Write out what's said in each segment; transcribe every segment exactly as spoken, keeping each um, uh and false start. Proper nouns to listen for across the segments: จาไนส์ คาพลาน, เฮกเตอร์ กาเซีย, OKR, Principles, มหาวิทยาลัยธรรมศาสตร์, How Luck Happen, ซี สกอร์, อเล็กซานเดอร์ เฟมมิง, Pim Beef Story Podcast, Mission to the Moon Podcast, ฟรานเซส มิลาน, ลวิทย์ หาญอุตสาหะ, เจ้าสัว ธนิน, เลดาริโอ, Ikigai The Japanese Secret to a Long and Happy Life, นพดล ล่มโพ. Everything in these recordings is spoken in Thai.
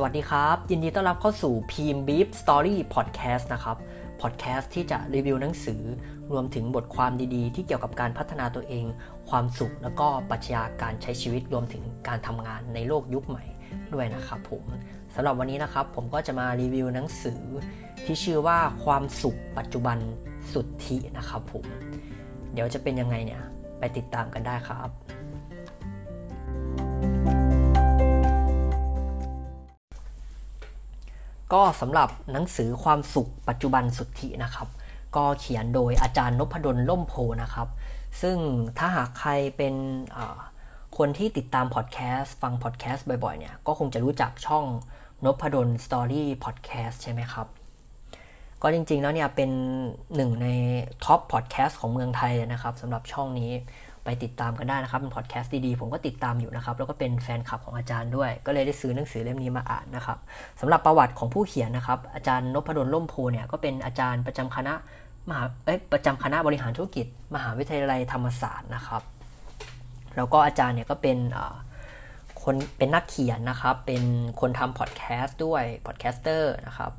สวัสดีครับยินดีต้อนรับเข้าสู่ Pim Beef Story Podcast นะครับ Podcast ที่จะรีวิวหนังสือรวมถึงบทความดีๆที่เกี่ยวกับการพัฒนาตัวเองความสุขแล้วก็ปรัชญาการใช้ชีวิตรวมถึงการทำงานในโลกยุคใหม่ด้วยนะครับผมสำหรับวันนี้นะครับผมก็จะมารีวิวหนังสือที่ชื่อว่าความสุขปัจจุบันสุทธินะครับผมเดี๋ยวจะเป็นยังไงเนี่ยไปติดตามกันได้ครับก็สำหรับหนังสือความสุขปัจจุบันสุทธินะครับก็เขียนโดยอาจารย์นพดลล่มโพนะครับซึ่งถ้าหากใครเป็นคนที่ติดตามพอดแคสต์ฟังพอดแคสต์บ่อยๆเนี่ยก็คงจะรู้จักช่องนพดลสตอรี่พอดแคสต์ใช่ไหมครับก็จริงๆแล้วเนี่ยเป็นหนึ่งในท็อปพอดแคสต์ของเมืองไทยนะครับสำหรับช่องนี้ไปติดตามกันได้นะครับเป็นพอดแคสต์ดีๆผมก็ติดตามอยู่นะครับแล้วก็เป็นแฟนคลับของอาจารย์ด้วยก็เลยได้ซื้อหนังสือเล่มนี้มาอ่านนะครับสำหรับประวัติของผู้เขียนนะครับอาจารย์นพดลล่มโพเนี่ยก็เป็นอาจารย์ประจำคณะมหาเอ้ยประจำคณะบริหารธุรกิจมหาวิทยาลัยธรรมศาสตร์นะครับแล้วก็อาจารย์เนี่ยก็เป็นคนเป็นนักเขียนนะครับเป็นคนทำพอดแคสต์ด้วยพอดแคสเตอร์นะครับ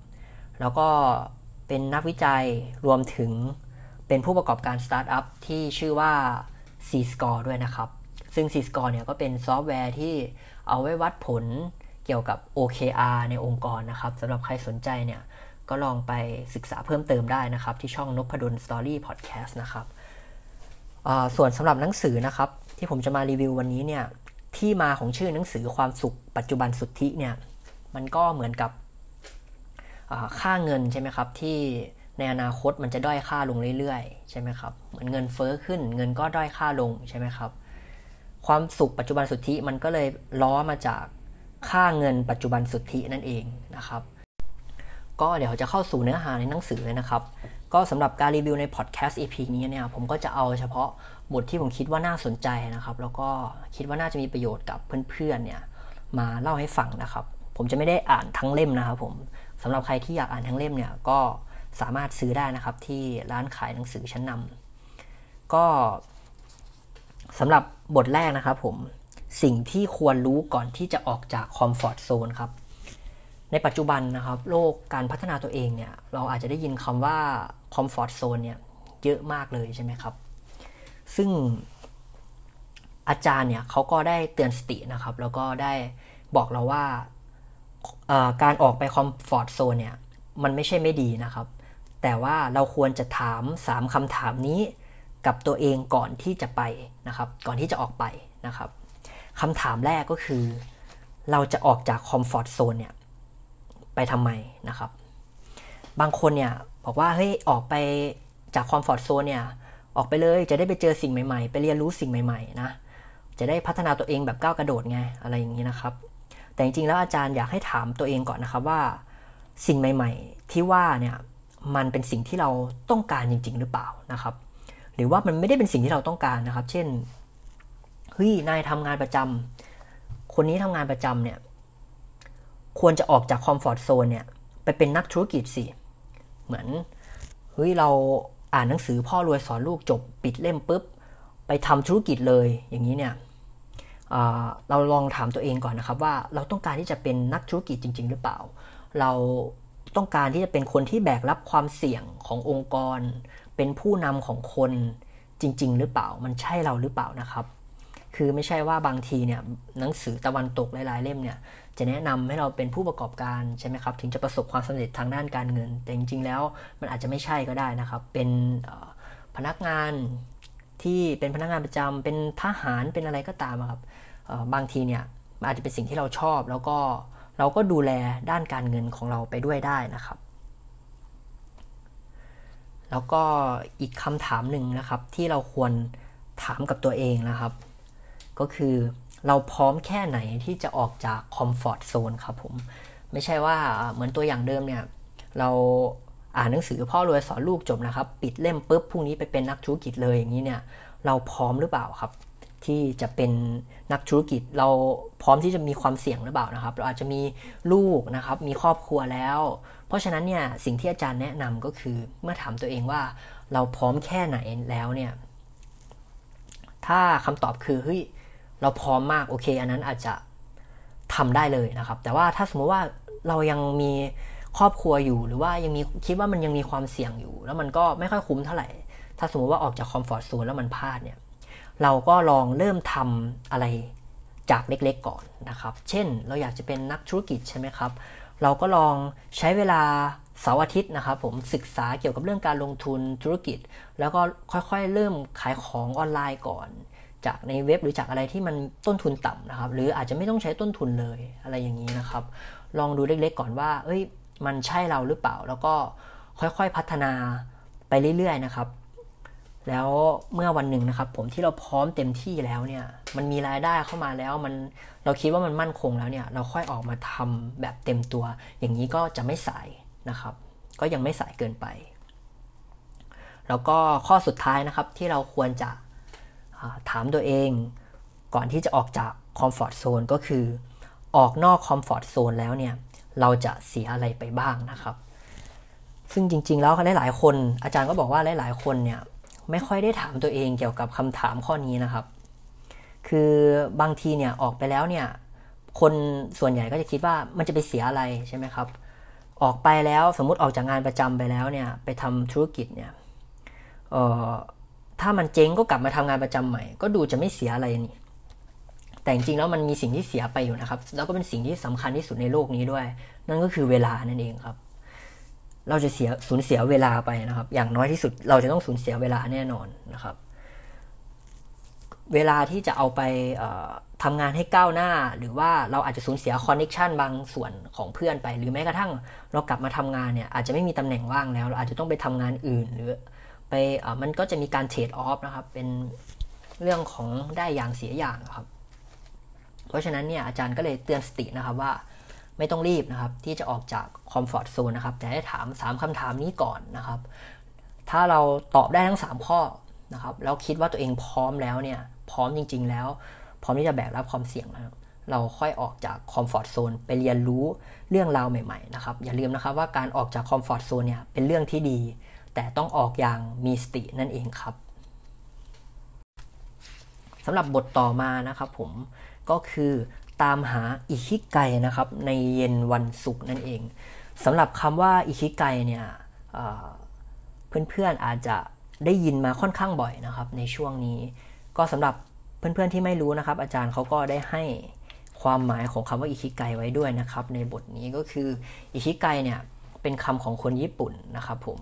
แล้วก็เป็นนักวิจัยรวมถึงเป็นผู้ประกอบการสตาร์ทอัพที่ชื่อว่า ซี สกอร์ ด้วยนะครับซึ่ง ซี สกอร์ เนี่ยก็เป็นซอฟต์แวร์ที่เอาไว้วัดผลเกี่ยวกับ โอ เค อาร์ ในองค์กรนะครับสำหรับใครสนใจเนี่ยก็ลองไปศึกษาเพิ่มเติมได้นะครับที่ช่องนพดล Story Podcast นะครับส่วนสำหรับหนังสือนะครับที่ผมจะมารีวิววันนี้เนี่ยที่มาของชื่อหนังสือความสุขปัจจุบันสุทธิเนี่ยมันก็เหมือนกับค่าเงินใช่ไหมครับที่ในอนาคตมันจะด้อยค่าลงเรื่อยๆใช่ไหมครับเหมือนเงินเฟ้อขึ้นเงินก็ด้อยค่าลงใช่ไหมครับความสุขปัจจุบันสุทธิมันก็เลยล้อมาจากค่าเงินปัจจุบันสุทธินั่นเองนะครับก็เดี๋ยวจะเข้าสู่เนื้อหาในหนังสือเลยนะครับก็สำหรับการรีวิวในพอดแคสต์ อี พี นี้เนี่ยผมก็จะเอาเฉพาะบทที่ผมคิดว่าน่าสนใจนะครับแล้วก็คิดว่าน่าจะมีประโยชน์กับเพื่อนๆเนี่ยมาเล่าให้ฟังนะครับผมจะไม่ได้อ่านทั้งเล่มนะครับผมสำหรับใครที่อยากอ่านทั้งเล่มเนี่ยก็สามารถซื้อได้นะครับที่ร้านขายหนังสือชั้นนำก็สำหรับบทแรกนะครับผมสิ่งที่ควรรู้ก่อนที่จะออกจากคอมฟอร์ตโซนครับในปัจจุบันนะครับโลกการพัฒนาตัวเองเนี่ยเราอาจจะได้ยินคำว่าคอมฟอร์ตโซนเนี่ยเยอะมากเลยใช่ไหมครับซึ่งอาจารย์เนี่ยเขาก็ได้เตือนสตินะครับแล้วก็ได้บอกเราว่าการออกไปคอมฟอร์ตโซนเนี่ยมันไม่ใช่ไม่ดีนะครับแต่ว่าเราควรจะถามสามคำถามนี้กับตัวเองก่อนที่จะไปนะครับก่อนที่จะออกไปนะครับคำถามแรกก็คือเราจะออกจากคอมฟอร์ตโซนเนี่ยไปทำไมนะครับบางคนเนี่ยบอกว่าเฮ้ยออกไปจากคอมฟอร์ตโซนเนี่ยออกไปเลยจะได้ไปเจอสิ่งใหม่ๆไปเรียนรู้สิ่งใหม่ๆนะจะได้พัฒนาตัวเองแบบก้าวกระโดดไงอะไรอย่างนี้นะครับแต่จริงๆแล้วอาจารย์อยากให้ถามตัวเองก่อนนะครับว่าสิ่งใหม่ๆที่ว่าเนี่ยมันเป็นสิ่งที่เราต้องการจริงๆหรือเปล่านะครับหรือว่ามันไม่ได้เป็นสิ่งที่เราต้องการนะครับเช่นเฮ้ยนายทำงานประจำคนนี้ทำงานประจำเนี่ยควรจะออกจากคอมฟอร์ตโซนเนี่ยไปเป็นนักธุรกิจสิเหมือนเฮ้ยเราอ่านหนังสือพ่อรวยสอนลูกจบปิดเล่มปุ๊บไปทำธุรกิจเลยอย่างนี้เนี่ยเราลองถามตัวเองก่อนนะครับว่าเราต้องการที่จะเป็นนักธุรกิจจริงๆหรือเปล่าเราต้องการที่จะเป็นคนที่แบกรับความเสี่ยงขององค์กรเป็นผู้นำของคนจริงๆหรือเปล่ามันใช่เราหรือเปล่านะครับคือไม่ใช่ว่าบางทีเนี่ยหนังสือตะวันตกหลายๆเล่มเนี่ยจะแนะนำให้เราเป็นผู้ประกอบการใช่ไหมครับถึงจะประสบความสำเร็จทางด้านการเงินแต่จริงๆแล้วมันอาจจะไม่ใช่ก็ได้นะครับเป็นพนักงานที่เป็นพนักงานประจำเป็นทหารเป็นอะไรก็ตามครับบางทีเนี่ยอาจจะเป็นสิ่งที่เราชอบแล้วก็เราก็ดูแลด้านการเงินของเราไปด้วยได้นะครับแล้วก็อีกคำถามหนึ่งนะครับที่เราควรถามกับตัวเองนะครับก็คือเราพร้อมแค่ไหนที่จะออกจากคอมฟอร์ตโซนครับผมไม่ใช่ว่าเหมือนตัวอย่างเดิมเนี่ยเราอ่านหนังสือพ่อรวยสอนลูกจบนะครับปิดเล่มปุ๊บพรุ่งนี้ไปเป็นนักธุรกิจเลยอย่างนี้เนี่ยเราพร้อมหรือเปล่าครับที่จะเป็นนักธุรกิจเราพร้อมที่จะมีความเสี่ยงหรือเปล่านะครับเราอาจจะมีลูกนะครับมีครอบครัวแล้วเพราะฉะนั้นเนี่ยสิ่งที่อาจารย์แนะนำก็คือเมื่อถามตัวเองว่าเราพร้อมแค่ไหนแล้วเนี่ยถ้าคำตอบคือเฮ้ยเราพร้อมมากโอเคอันนั้นอาจจะ ทำได้เลยนะครับแต่ว่าถ้าสมมติว่าเรายังมีครอบครัวอยู่หรือว่ายังมีคิดว่ามันยังมีความเสี่ยงอยู่แล้วมันก็ไม่ค่อยคุ้มเท่าไหร่ถ้าสมมติว่าออกจากคอมฟอร์ตโซนแล้วมันพลาดเนี่ยเราก็ลองเริ่มทำอะไรจากเล็กๆก่อนนะครับเช่นเราอยากจะเป็นนักธุรกิจใช่ไหมครับเราก็ลองใช้เวลาเสาร์อาทิตย์นะครับผมศึกษาเกี่ยวกับเรื่องการลงทุนธุรกิจแล้วก็ค่อยๆเริ่มขายของออนไลน์ก่อนจากในเว็บหรือจากอะไรที่มันต้นทุนต่ำนะครับหรืออาจจะไม่ต้องใช้ต้นทุนเลยอะไรอย่างนี้นะครับลองดูเล็กๆก่อนว่าเอ้ยมันใช่เราหรือเปล่าแล้วก็ค่อยๆพัฒนาไปเรื่อยๆนะครับแล้วเมื่อวันหนึ่งนะครับผมที่เราพร้อมเต็มที่แล้วเนี่ยมันมีรายได้เข้ามาแล้วมันเราคิดว่ามันมั่นคงแล้วเนี่ยเราค่อยออกมาทำแบบเต็มตัวอย่างนี้ก็จะไม่สายนะครับก็ยังไม่สายเกินไปแล้วก็ข้อสุดท้ายนะครับที่เราควรจะถามตัวเองก่อนที่จะออกจากคอมฟอร์ตโซนก็คือออกนอกคอมฟอร์ตโซนแล้วเนี่ยเราจะเสียอะไรไปบ้างนะครับซึ่งจริงๆแล้วหลายๆคนอาจารย์ก็บอกว่าหลายๆคนเนี่ยไม่ค่อยได้ถามตัวเองเกี่ยวกับคำถามข้อนี้นะครับคือบางทีเนี่ยออกไปแล้วเนี่ยคนส่วนใหญ่ก็จะคิดว่ามันจะไปเสียอะไรใช่ไหมครับออกไปแล้วสมมุติออกจากงานประจำไปแล้วเนี่ยไปทำธุรกิจเนี่ยเอ่อถ้ามันเจ๊งก็กลับมาทำงานประจำใหม่ก็ดูจะไม่เสียอะไรนี่แต่จริงๆแล้วมันมีสิ่งที่เสียไปอยู่นะครับแล้วก็เป็นสิ่งที่สำคัญที่สุดในโลกนี้ด้วยนั่นก็คือเวลานั่นเองครับเราจะเสียสูญเสียเวลาไปนะครับอย่างน้อยที่สุดเราจะต้องสูญเสียเวลาแน่นอนนะครับเวลาที่จะเอาไปเอ่อทำงานให้ก้าวหน้าหรือว่าเราอาจจะสูญเสียคอนเนคชันบางส่วนของเพื่อนไปหรือแม้กระทั่งเรากลับมาทำงานเนี่ยอาจจะไม่มีตำแหน่งว่างแล้วเราอาจจะต้องไปทำงานอื่นหรือไปเอ่อมันก็จะมีการเทรดออฟนะครับเป็นเรื่องของได้อย่างเสียอย่างครับเพราะฉะนั้นเนี่ยอาจารย์ก็เลยเตือนสตินะครับว่าไม่ต้องรีบนะครับที่จะออกจากคอมฟอร์ตโซนนะครับแต่ให้ถามสามคำถามนี้ก่อนนะครับถ้าเราตอบได้ทั้งสามข้อนะครับแล้วคิดว่าตัวเองพร้อมแล้วเนี่ยพร้อมจริงๆแล้วพร้อมที่จะแบกรับความเสี่ยงแล้วเราค่อยออกจากคอมฟอร์ตโซนไปเรียนรู้เรื่องราวใหม่ๆนะครับอย่าลืมนะครับว่าการออกจากคอมฟอร์ตโซนเนี่ยเป็นเรื่องที่ดีแต่ต้องออกอย่างมีสตินั่นเองครับสำหรับบทต่อมานะครับผมก็คือตามหาอิคิไกนะครับในเย็นวันศุกร์นั่นเองสำหรับคำว่าอิคิไกเนี่ยเพื่อนๆอาจจะได้ยินมาค่อนข้างบ่อยนะครับในช่วงนี้ก็สำหรับเพื่อนๆที่ไม่รู้นะครับอาจารย์เขาก็ได้ให้ความหมายของคำว่าอิคิไกไว้ด้วยนะครับในบทนี้ก็คืออิคิไกเนี่ยเป็นคำของคนญี่ปุ่นนะครับผม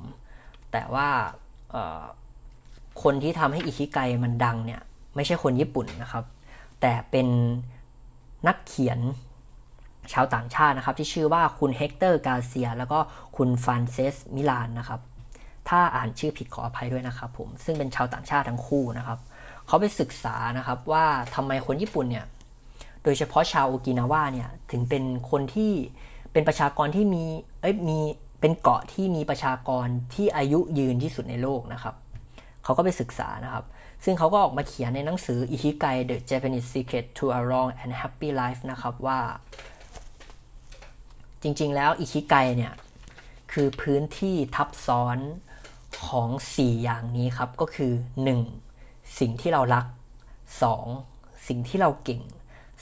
แต่ว่าคนที่ทำให้อิคิไกมันดังเนี่ยไม่ใช่คนญี่ปุ่นนะครับแต่เป็นนักเขียนชาวต่างชาตินะครับที่ชื่อว่าคุณเฮกเตอร์กาเซียแล้วก็คุณฟรานเซสมิลานนะครับถ้าอ่านชื่อผิดขออภัยด้วยนะครับผมซึ่งเป็นชาวต่างชาติทั้งคู่นะครับเขาไปศึกษานะครับว่าทำไมคนญี่ปุ่นเนี่ยโดยเฉพาะชาวโอกินาวาเนี่ยถึงเป็นคนที่เป็นประชากรที่มีเอ้ยมีเป็นเกาะที่มีประชากรที่อายุยืนที่สุดในโลกนะครับเขาก็ไปศึกษานะครับซึ่งเขาก็ออกมาเขียนในหนังสือ Ikigai The Japanese Secret to a Long and Happy Life นะครับว่าจริงๆแล้ว Ikigai เนี่ยคือพื้นที่ทับซ้อนของสี่อย่างนี้ครับก็คือหนึ่งสิ่งที่เรารักสองสิ่งที่เราเก่ง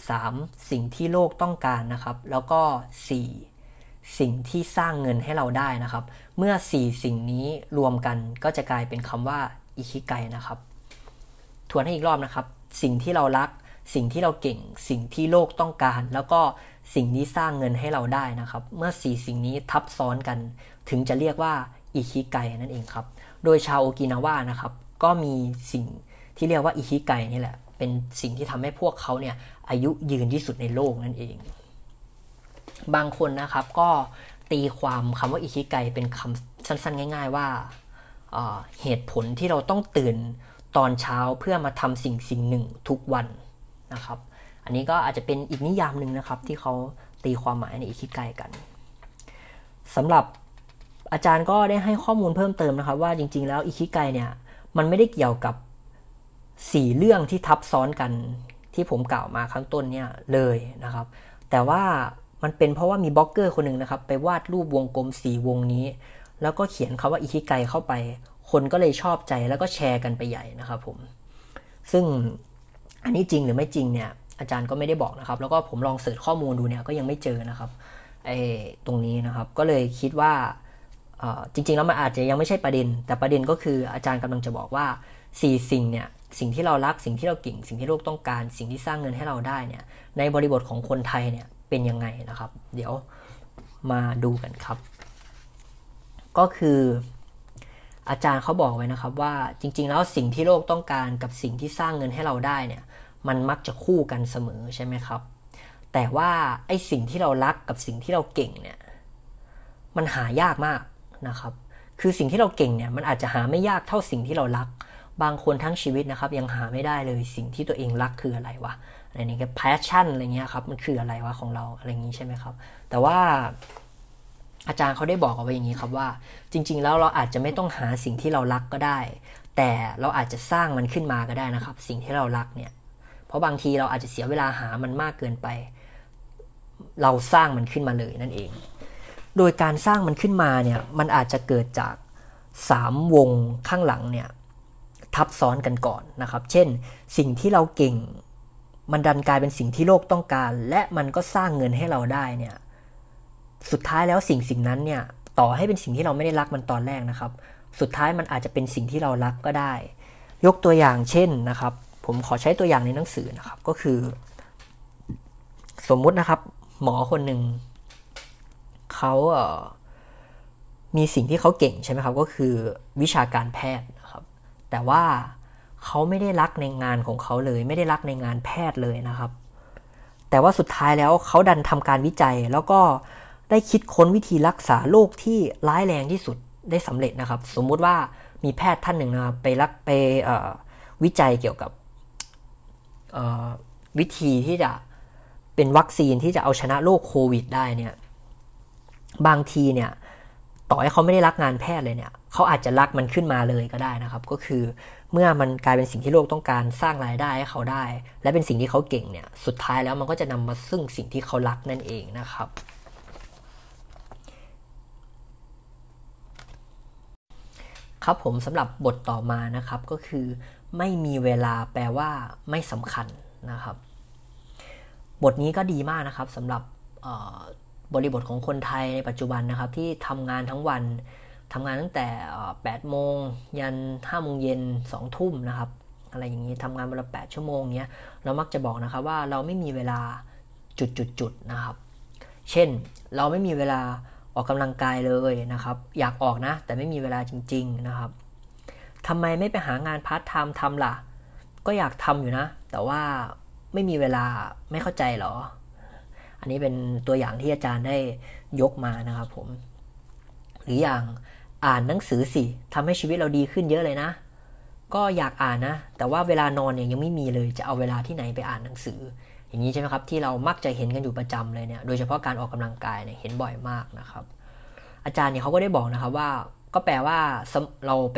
สามสิ่งที่โลกต้องการนะครับแล้วก็สี่สิ่งที่สร้างเงินให้เราได้นะครับเมื่อสี่สิ่งนี้รวมกันก็จะกลายเป็นคำว่า Ikigai นะครับทวนให้อีกรอบนะครับสิ่งที่เรารักสิ่งที่เราเก่งสิ่งที่โลกต้องการแล้วก็สิ่งที่สร้างเงินให้เราได้นะครับเมื่อสี่สิ่งนี้ทับซ้อนกันถึงจะเรียกว่าอิคิไกนั่นเองครับโดยชาวโอกินาวานะครับก็มีสิ่งที่เรียกว่าอิคิไกนี่แหละเป็นสิ่งที่ทำให้พวกเขาเนี่ยอายุยืนที่สุดในโลกนั่นเองบางคนนะครับก็ตีความคำว่าอิคิไกเป็นคำสั้นๆง่ายๆว่า เอ่อ เหตุผลที่เราต้องตื่นตอนเช้าเพื่อมาทำสิ่งสิ่งหนึ่งทุกวันนะครับอันนี้ก็อาจจะเป็นอีกนิยามหนึ่งนะครับที่เขาตีความหมายในอิคิไกกันสำหรับอาจารย์ก็ได้ให้ข้อมูลเพิ่มเติมนะครับว่าจริงๆแล้วอิคิไกเนี่ยมันไม่ได้เกี่ยวกับสี่เรื่องที่ทับซ้อนกันที่ผมกล่าวมาข้างต้นเนี่ยเลยนะครับแต่ว่ามันเป็นเพราะว่ามีบล็อกเกอร์คนหนึ่งนะครับไปวาดรูปวงกลมสี่วงนี้แล้วก็เขียนคำว่าอิคิไกเข้าไปคนก็เลยชอบใจแล้วก็แชร์กันไปใหญ่นะครับผมซึ่งอันนี้จริงหรือไม่จริงเนี่ย อาจารย์ก็ไม่ได้บอกนะครับแล้วก็ผมลองเสิร์ชข้อมูลดูเนี่ยก็ยังไม่เจอนะครับไอ้ตรงนี้นะครับก็เลยคิดว่าจริงๆแล้วมันอาจจะยังไม่ใช่ประเด็นแต่ประเด็นก็คืออาจารย์กำลังจะบอกว่าสี่สิ่งเนี่ยสิ่งที่เรารักสิ่งที่เราเก่งสิ่งที่โลกต้องการสิ่งที่สร้างเงินให้เราได้เนี่ยในบริบทของคนไทยเนี่ยเป็นยังไงนะครับเดี๋ยวมาดูกันครับก็คืออาจารย์เขาบอกไว้นะครับว่าจริงๆแล้วสิ่งที่โลกต้องการกับสิ่งที่สร้างเงินให้เราได้เนี่ยมันมักจะคู่กันเสมอใช่ไหมครับแต่ว่าไอ้สิ่งที่เรารักกับสิ่งที่เราเก่งเนี่ยมันหายากมากนะครับคือสิ่งที่เราเก่งเนี่ยมันอาจจะหาไม่ยากเท่าสิ่งที่เรารักบางคนทั้งชีวิตนะครับยังหาไม่ได้เลยสิ่งที่ตัวเองรักคืออะไรวะอะไรนี่ก็แพชชั่นอะไรเงี้ยครับมันคืออะไรวะของเราอะไรอย่างนี้ใช่ไหมครับแต่ว่าอาจารย์เขาได้บอกเอาไว้อย่างนี้ครับว่าจริงๆแล้วเราอาจจะไม่ต้องหาสิ่งที่เรารักก็ได้แต่เราอาจจะสร้างมันขึ้นมาก็ได้นะครับสิ่งที่เรารักเนี่ยเพราะบางทีเราอาจจะเสียเวลาหามันมากเกินไปเราสร้างมันขึ้นมาเลยนั่นเองโดยการสร้างมันขึ้นมาเนี่ยมันอาจจะเกิดจากสามวงข้างหลังเนี่ยทับซ้อนกันก่อนนะครับเช่นสิ่งที่เราเก่งมันดันกลายเป็นสิ่งที่โลกต้องการและมันก็สร้างเงินให้เราได้เนี่ยสุดท้ายแล้วสิ่งสิ่งนั้นเนี่ยต่อให้เป็นสิ่งที่เราไม่ได้รักมันตอนแรกนะครับสุดท้ายมันอาจจะเป็นสิ่งที่เรารักก็ได้ยกตัวอย่างเช่นนะครับผมขอใช้ตัวอย่างในหนังสือนะครับก็คือสมมุตินะครับหมอคนหนึ่งเขาเอ่อมีสิ่งที่เขาเก่งใช่ไหมครับก็คือวิชาการแพทย์นะครับแต่ว่าเขาไม่ได้รักในงานของเขาเลยไม่ได้รักในงานแพทย์เลยนะครับแต่ว่าสุดท้ายแล้วเขาดันทำการวิจัยแล้วก็ได้คิดค้นวิธีรักษาโรคที่ร้ายแรงที่สุดได้สำเร็จนะครับสมมุติว่ามีแพทย์ท่านหนึ่งนะครับไปรักไปวิจัยเกี่ยวกับวิธีที่จะเป็นวัคซีนที่จะเอาชนะโรคโควิดได้เนี่ยบางทีเนี่ยต่อให้เขาไม่ได้รักงานแพทย์เลยเนี่ยเขาอาจจะรักมันขึ้นมาเลยก็ได้นะครับก็คือเมื่อมันกลายเป็นสิ่งที่โลกต้องการสร้างรายได้ให้เขาได้และเป็นสิ่งที่เขาเก่งเนี่ยสุดท้ายแล้วมันก็จะนำมาซึ่งสิ่งที่เขารักนั่นเองนะครับครับผมสำหรับบทต่อมานะครับก็คือไม่มีเวลาแปลว่าไม่สำคัญนะครับบทนี้ก็ดีมากนะครับสำหรับบริบทของคนไทยในปัจจุบันนะครับที่ทำงานทั้งวันทำงานตั้งแต่แปดโมงยันห้าโมงเย็นสองทุ่มนะครับอะไรอย่างนี้ทำงานวันละแปดชั่วโมงเนี้ยเรามักจะบอกนะครับว่าเราไม่มีเวลาจุดๆๆนะครับเช่นเราไม่มีเวลาออกกำลังกายเลยนะครับอยากออกนะแต่ไม่มีเวลาจริงๆนะครับทำไมไม่ไปหางานพาร์ทไทม์ทำล่ะก็อยากทำอยู่นะแต่ว่าไม่มีเวลาไม่เข้าใจหรออันนี้เป็นตัวอย่างที่อาจารย์ได้ยกมานะครับผมหรืออย่างอ่านหนังสือสิทำให้ชีวิตเราดีขึ้นเยอะเลยนะก็อยากอ่านนะแต่ว่าเวลานอนเนี่ยยังไม่มีเลยจะเอาเวลาที่ไหนไปอ่านหนังสืออย่างนี้ใช่ไหมครับที่เรามักจะเห็นกันอยู่ประจำเลยเนี่ยโดยเฉพาะการออกกำลังกายเนี่ยเห็นบ่อยมากนะครับอาจารย์เนี่ยเขาก็ได้บอกนะครับว่าก็แปลว่าเราไป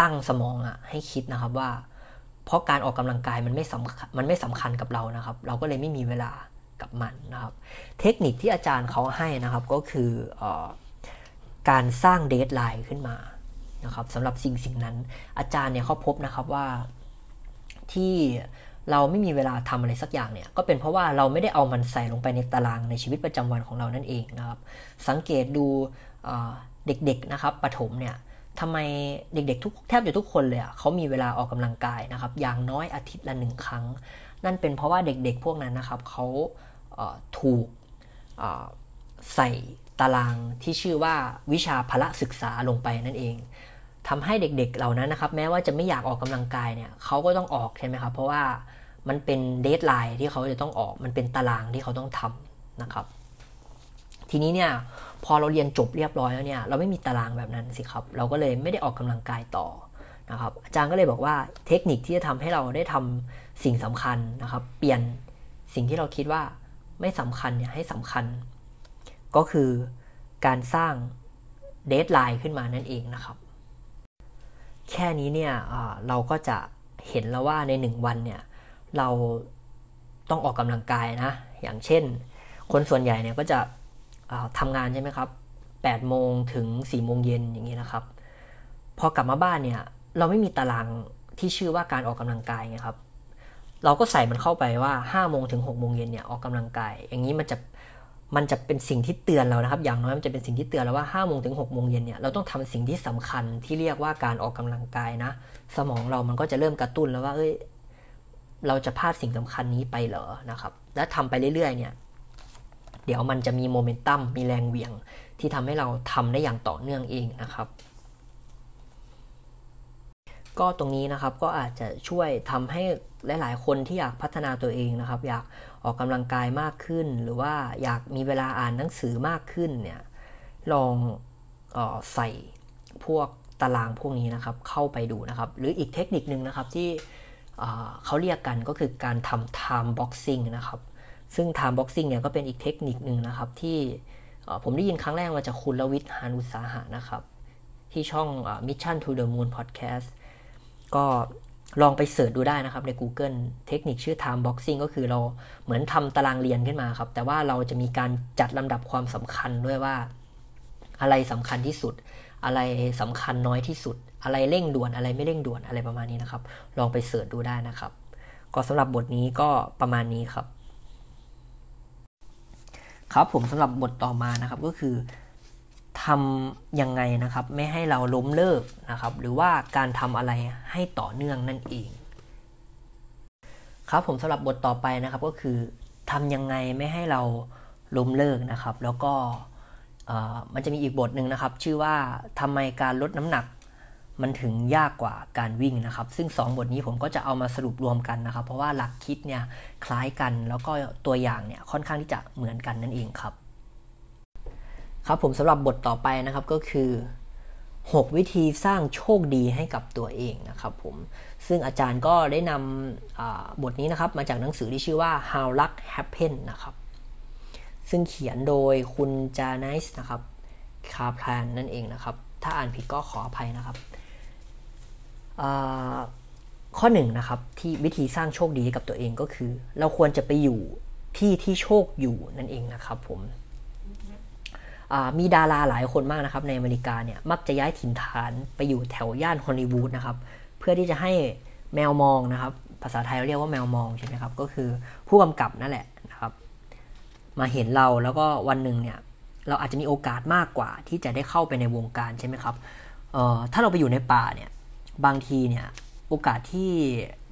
ตั้งสมองอ่ะให้คิดนะครับว่าเพราะการออกกำลังกายมันไม่สำคัญมันไม่สำคัญกับเรานะครับเราก็เลยไม่มีเวลากับมันนะครับเทคนิคที่อาจารย์เขาให้นะครับก็คือการสร้างเดดไลน์ขึ้นมานะครับสำหรับสิ่งสิ่งนั้นอาจารย์เนี่ยเขาพบนะครับว่าที่เราไม่มีเวลาทำอะไรสักอย่างเนี่ยก็เป็นเพราะว่าเราไม่ได้เอามันใส่ลงไปในตารางในชีวิตประจำวันของเรานั่นเองนะครับสังเกตดูเด็กๆนะครับประถมเนี่ยทำไมเด็กๆทุกแทบจะทุกคนเลยอ่ะเขามีเวลาออกกำลังกายนะครับอย่างน้อยอาทิตย์ละหนึ่งครั้งนั่นเป็นเพราะว่าเด็กๆพวกนั้นนะครับเขาถูกใส่ตารางที่ชื่อว่าวิชาพละศึกษาลงไปนั่นเองทำให้เด็กๆเหล่านั้นนะครับแม้ว่าจะไม่อยากออกกำลังกายเนี่ยเขาก็ต้องออกใช่ไหมครับเพราะว่ามันเป็นเดดไลน์ที่เขาจะต้องออกมันเป็นตารางที่เขาต้องทำนะครับทีนี้เนี่ยพอเราเรียนจบเรียบร้อยแล้วเนี่ยเราไม่มีตารางแบบนั้นสิครับเราก็เลยไม่ได้ออกกำลังกายต่อนะครับอาจารย์ก็เลยบอกว่าเทคนิคที่จะทำให้เราได้ทำสิ่งสำคัญนะครับเปลี่ยนสิ่งที่เราคิดว่าไม่สำคัญเนี่ยให้สำคัญก็คือการสร้างเดดไลน์ขึ้นมานั่นเองนะครับแค่นี้เนี่ยเราก็จะเห็นแล้วว่าในหนึ่งวันเนี่ยเราต้องออกกำลังกายนะอย่างเช่นคนส่วนใหญ่เนี่ยก็จะทำงานใช่ไหมครับแปดโมงถึงสี่โมงเย็นอย่างนี้นะครับพอกลับมาบ้านเนี่ยเราไม่มีตารางที่ชื่อว่าการออกกำลังกายไงครับ เราก็ใส่มันเข้าไปว่าห้าโมงถึงหกโมงเย็นเนี่ยออกกำลังกายอย่างนี้มันจะมันจะเป็นสิ่งที่เตือนเรานะครับอย่างน้อยมันจะเป็นสิ่งที่เตือนเราว่าห้าโมงถึงหกโมงเย็นเนี่ยเราต้องทำสิ่งที่สำคัญที่เรียกว่าการออกกำลังกายนะสมองเรามันก็จะเริ่มกระตุ้นแล้วว่าเอ้ยเราจะพลาดสิ่งสำคัญนี้ไปเหรอนะครับและทำไปเรื่อยๆเนี่ยเดี๋ยวมันจะมีโมเมนตัมมีแรงเหวี่ยงที่ทำให้เราทำได้อย่างต่อเนื่องเองนะครับก็ตรงนี้นะครับก็อาจจะช่วยทำให้หลายๆคนที่อยากพัฒนาตัวเองนะครับอยากออกกำลังกายมากขึ้นหรือว่าอยากมีเวลาอ่านหนังสือมากขึ้นเนี่ยลองเอ่อใส่พวกตารางพวกนี้นะครับเข้าไปดูนะครับหรืออีกเทคนิคนึงนะครับที่เอ่อเขาเรียกกันก็คือการทำ time boxing นะครับซึ่ง time boxing เนี่ยก็เป็นอีกเทคนิคนึงนะครับที่ผมได้ยินครั้งแรกมาจากคุณลวิทย์ หาญอุตสาหะนะครับที่ช่อง Mission to the Moon Podcastก็ลองไปเสิร์ชดูได้นะครับใน Google เทคนิคชื่อ time boxing ก็คือเราเหมือนทำตารางเรียนขึ้นมาครับแต่ว่าเราจะมีการจัดลำดับความสำคัญด้วยว่าอะไรสำคัญที่สุดอะไรสำคัญน้อยที่สุดอะไรเร่งด่วนอะไรไม่เร่งด่วนอะไรประมาณนี้นะครับลองไปเสิร์ชดูได้นะครับก็สำหรับบทนี้ก็ประมาณนี้ครับครับผมสำหรับบทต่อมานะครับก็คือทำยังไงนะครับไม่ให้เราล้มเลิกนะครับหรือว่าการทำอะไรให้ต่อเนื่องนั่นเองครับผมสำหรับบทต่อไปนะครับก็คือทำยังไงไม่ให้เราล้มเลิกนะครับแล้วก็มันจะมีอีกบทนึงนะครับชื่อว่าทำไมการลดน้ำหนักมันถึงยากกว่าการวิ่งนะครับซึ่งสองบทนี้ผมก็จะเอามาสรุปรวมกันนะครับเพราะว่าหลักคิดเนี่ยคล้ายกันแล้วก็ตัวอย่างเนี่ยค่อนข้างที่จะเหมือนกันนั่นเองครับครับผมสำหรับบทต่อไปนะครับก็คือหกวิธีสร้างโชคดีให้กับตัวเองนะครับผมซึ่งอาจารย์ก็ได้นำบทนี้นะครับมาจากหนังสือที่ชื่อว่า How Luck Happen นะครับซึ่งเขียนโดยคุณจาไนส์นะครับคาพลานนั่นเองนะครับถ้าอ่านผิดก็ขออภัยนะครับข้อหนึ่งนะครับที่วิธีสร้างโชคดีกับตัวเองก็คือเราควรจะไปอยู่ที่ที่โชคอยู่นั่นเองนะครับผมมีดาราหลายคนมากนะครับในอเมริกาเนี่ยมักจะย้ายถิ่นฐานไปอยู่แถวย่านฮอลลีวูดนะครับเพื่อที่จะให้แมวมองนะครับภาษาไทยเราเรียกว่าแมวมองใช่ไหมครับก็คือผู้กำกับนั่นแหละนะครับมาเห็นเราแล้วก็วันหนึ่งเนี่ยเราอาจจะมีโอกาสมากกว่าที่จะได้เข้าไปในวงการใช่ไหมครับถ้าเราไปอยู่ในป่าเนี่ยบางทีเนี่ยโอกาสที่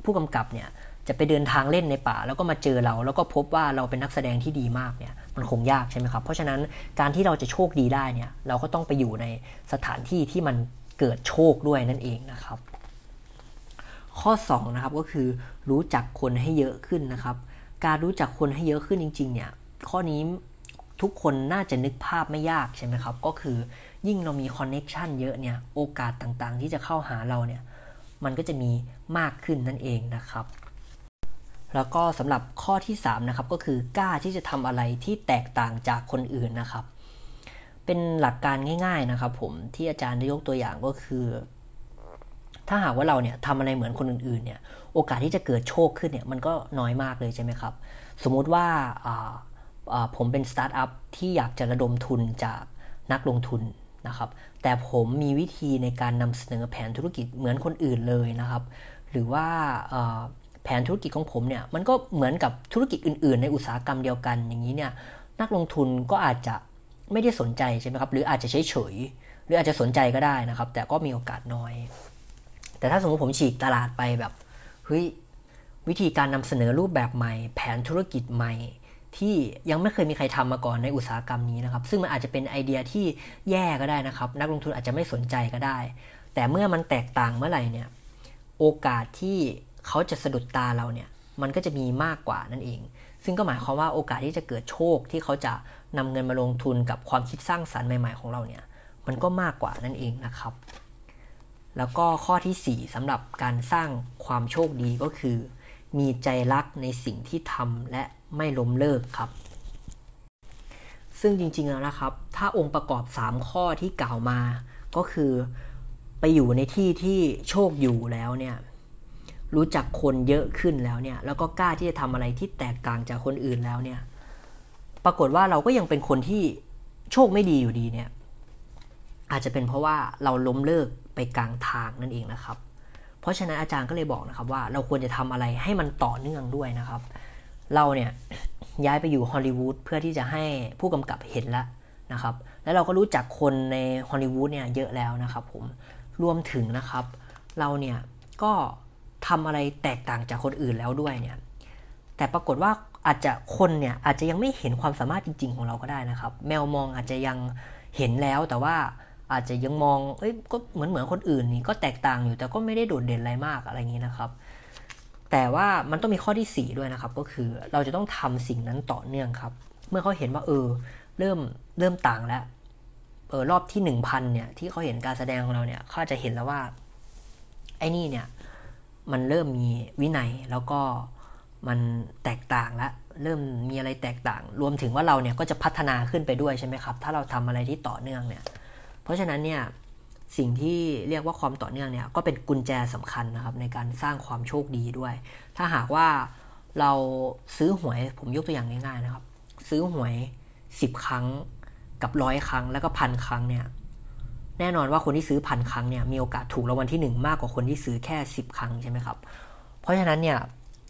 ผู้กำกับเนี่ยจะไปเดินทางเล่นในป่าแล้วก็มาเจอเราแล้วก็พบว่าเราเป็นนักแสดงที่ดีมากเนี่ยมันคงยากใช่ไหมครับเพราะฉะนั้นการที่เราจะโชคดีได้เนี่ยเราก็ต้องไปอยู่ในสถานที่ที่มันเกิดโชคด้วยนั่นเองนะครับข้อสองนะครับก็คือรู้จักคนให้เยอะขึ้นนะครับการรู้จักคนให้เยอะขึ้นจริงๆเนี่ยข้อนี้ทุกคนน่าจะนึกภาพไม่ยากใช่ไหมครับก็คือยิ่งเรามีคอนเนคชั่นเยอะเนี่ยโอกาสต่างๆที่จะเข้าหาเราเนี่ยมันก็จะมีมากขึ้นนั่นเองนะครับแล้วก็สำหรับข้อที่สามนะครับก็คือกล้าที่จะทำอะไรที่แตกต่างจากคนอื่นนะครับเป็นหลักการง่ายๆนะครับผมที่อาจารย์ได้ยกตัวอย่างก็คือถ้าหากว่าเราเนี่ยทำอะไรเหมือนคนอื่นๆเนี่ยโอกาสที่จะเกิดโชคขึ้นเนี่ยมันก็น้อยมากเลยใช่ไหมครับสมมติว่าผมเป็นสตาร์ทอัพที่อยากจะระดมทุนจากนักลงทุนนะครับแต่ผมมีวิธีในการนำเสนอแผนธุรกิจเหมือนคนอื่นเลยนะครับหรือว่าแผนธุรกิจของผมเนี่ยมันก็เหมือนกับธุรกิจอื่นๆในอุตสาหกรรมเดียวกันอย่างนี้เนี่ยนักลงทุนก็อาจจะไม่ได้สนใจใช่ไหมครับหรืออาจจะเฉยๆหรืออาจจะสนใจก็ได้นะครับแต่ก็มีโอกาสน้อยแต่ถ้าสมมติผมฉีกตลาดไปแบบเฮ้ยวิธีการนำเสนอรูปแบบใหม่แผนธุรกิจใหม่ที่ยังไม่เคยมีใครทำมาก่อนในอุตสาหกรรมนี้นะครับซึ่งมันอาจจะเป็นไอเดียที่แย่ก็ได้นะครับนักลงทุนอาจจะไม่สนใจก็ได้แต่เมื่อมันแตกต่างเมื่อไหร่เนี่ยโอกาสที่เขาจะสะดุดตาเราเนี่ยมันก็จะมีมากกว่านั่นเองซึ่งก็หมายความว่าโอกาสที่จะเกิดโชคที่เขาจะนำเงินมาลงทุนกับความคิดสร้างสรรค์ใหม่ๆของเราเนี่ยมันก็มากกว่านั่นเองนะครับแล้วก็ข้อที่สี่สำหรับการสร้างความโชคดีก็คือมีใจรักในสิ่งที่ทำและไม่ล้มเลิกครับซึ่งจริงๆแล้วนะครับถ้าองค์ประกอบสามข้อที่กล่าวมาก็คือไปอยู่ในที่ที่โชคอยู่แล้วเนี่ยรู้จักคนเยอะขึ้นแล้วเนี่ยแล้วก็กล้าที่จะทำอะไรที่แตกต่างจากคนอื่นแล้วเนี่ยปรากฏว่าเราก็ยังเป็นคนที่โชคไม่ดีอยู่ดีเนี่ยอาจจะเป็นเพราะว่าเราล้มเลิกไปกลางทางนั่นเองนะครับเพ ราะฉะนั้นอาจารย์ก็เลยบอกนะครับว่าเราควรจะทำอะไรให้มันต่อเนื่องด้วยนะครับเราเนี่ยย้ายไปอยู่ฮอลลีวูดเพื่อที่จะให้ผู้กำกับเห็นแล้วนะครับแล้วเราก็รู้จักคนในฮอลลีวูดเนี่ยเยอะแล้วนะครับผมรวมถึงนะครับเราเนี่ยก็ทำอะไรแตกต่างจากคนอื่นแล้วด้วยเนี่ยแต่ปรากฏว่าอาจจะคนเนี่ยอาจจะยังไม่เห็นความสามารถจริงๆของเราก็ได้นะครับแมวมองอาจจะยังเห็นแล้วแต่ว่าอาจจะยังมองเอ้ยก็เหมือนเหมือนคนอื่นนี่ก็แตกต่างอยู่แต่ก็ไม่ได้โดดเด่นอะไรมากอะไรอย่างนี้นะครับแต่ว่ามันต้องมีข้อที่สี่ด้วยนะครับก็คือเราจะต้องทำสิ่งนั้นต่อเนื่องครับเมื่อเขาเห็นว่าเออเริ่มเริ่มต่างแล้วเออรอบที่ หนึ่งพัน เนี่ยที่เขาเห็นการแสดงของเราเนี่ยเขาจะเห็นแล้วว่าไอ้นี่เนี่ยมันเริ่มมีวินัยแล้วก็มันแตกต่างแล้วเริ่มมีอะไรแตกต่างรวมถึงว่าเราเนี่ยก็จะพัฒนาขึ้นไปด้วยใช่ไหมครับถ้าเราทำอะไรที่ต่อเนื่องเนี่ยเพราะฉะนั้นเนี่ยสิ่งที่เรียกว่าความต่อเนื่องเนี่ยก็เป็นกุญแจสำคัญนะครับในการสร้างความโชคดีด้วยถ้าหากว่าเราซื้อหวยผมยกตัวอย่างง่ายๆนะครับซื้อหวยสิบครั้งกับหนึ่งร้อยครั้งแล้วก็ หนึ่งพัน ครั้งเนี่ยแน่นอนว่าคนที่ซื้อ หนึ่งพัน ครั้งเนี่ยมีโอกาสถูกรางวัลที่หนึ่งมากกว่าคนที่ซื้อแค่สิบครั้งใช่มั้ยครับเพราะฉะนั้นเนี่ย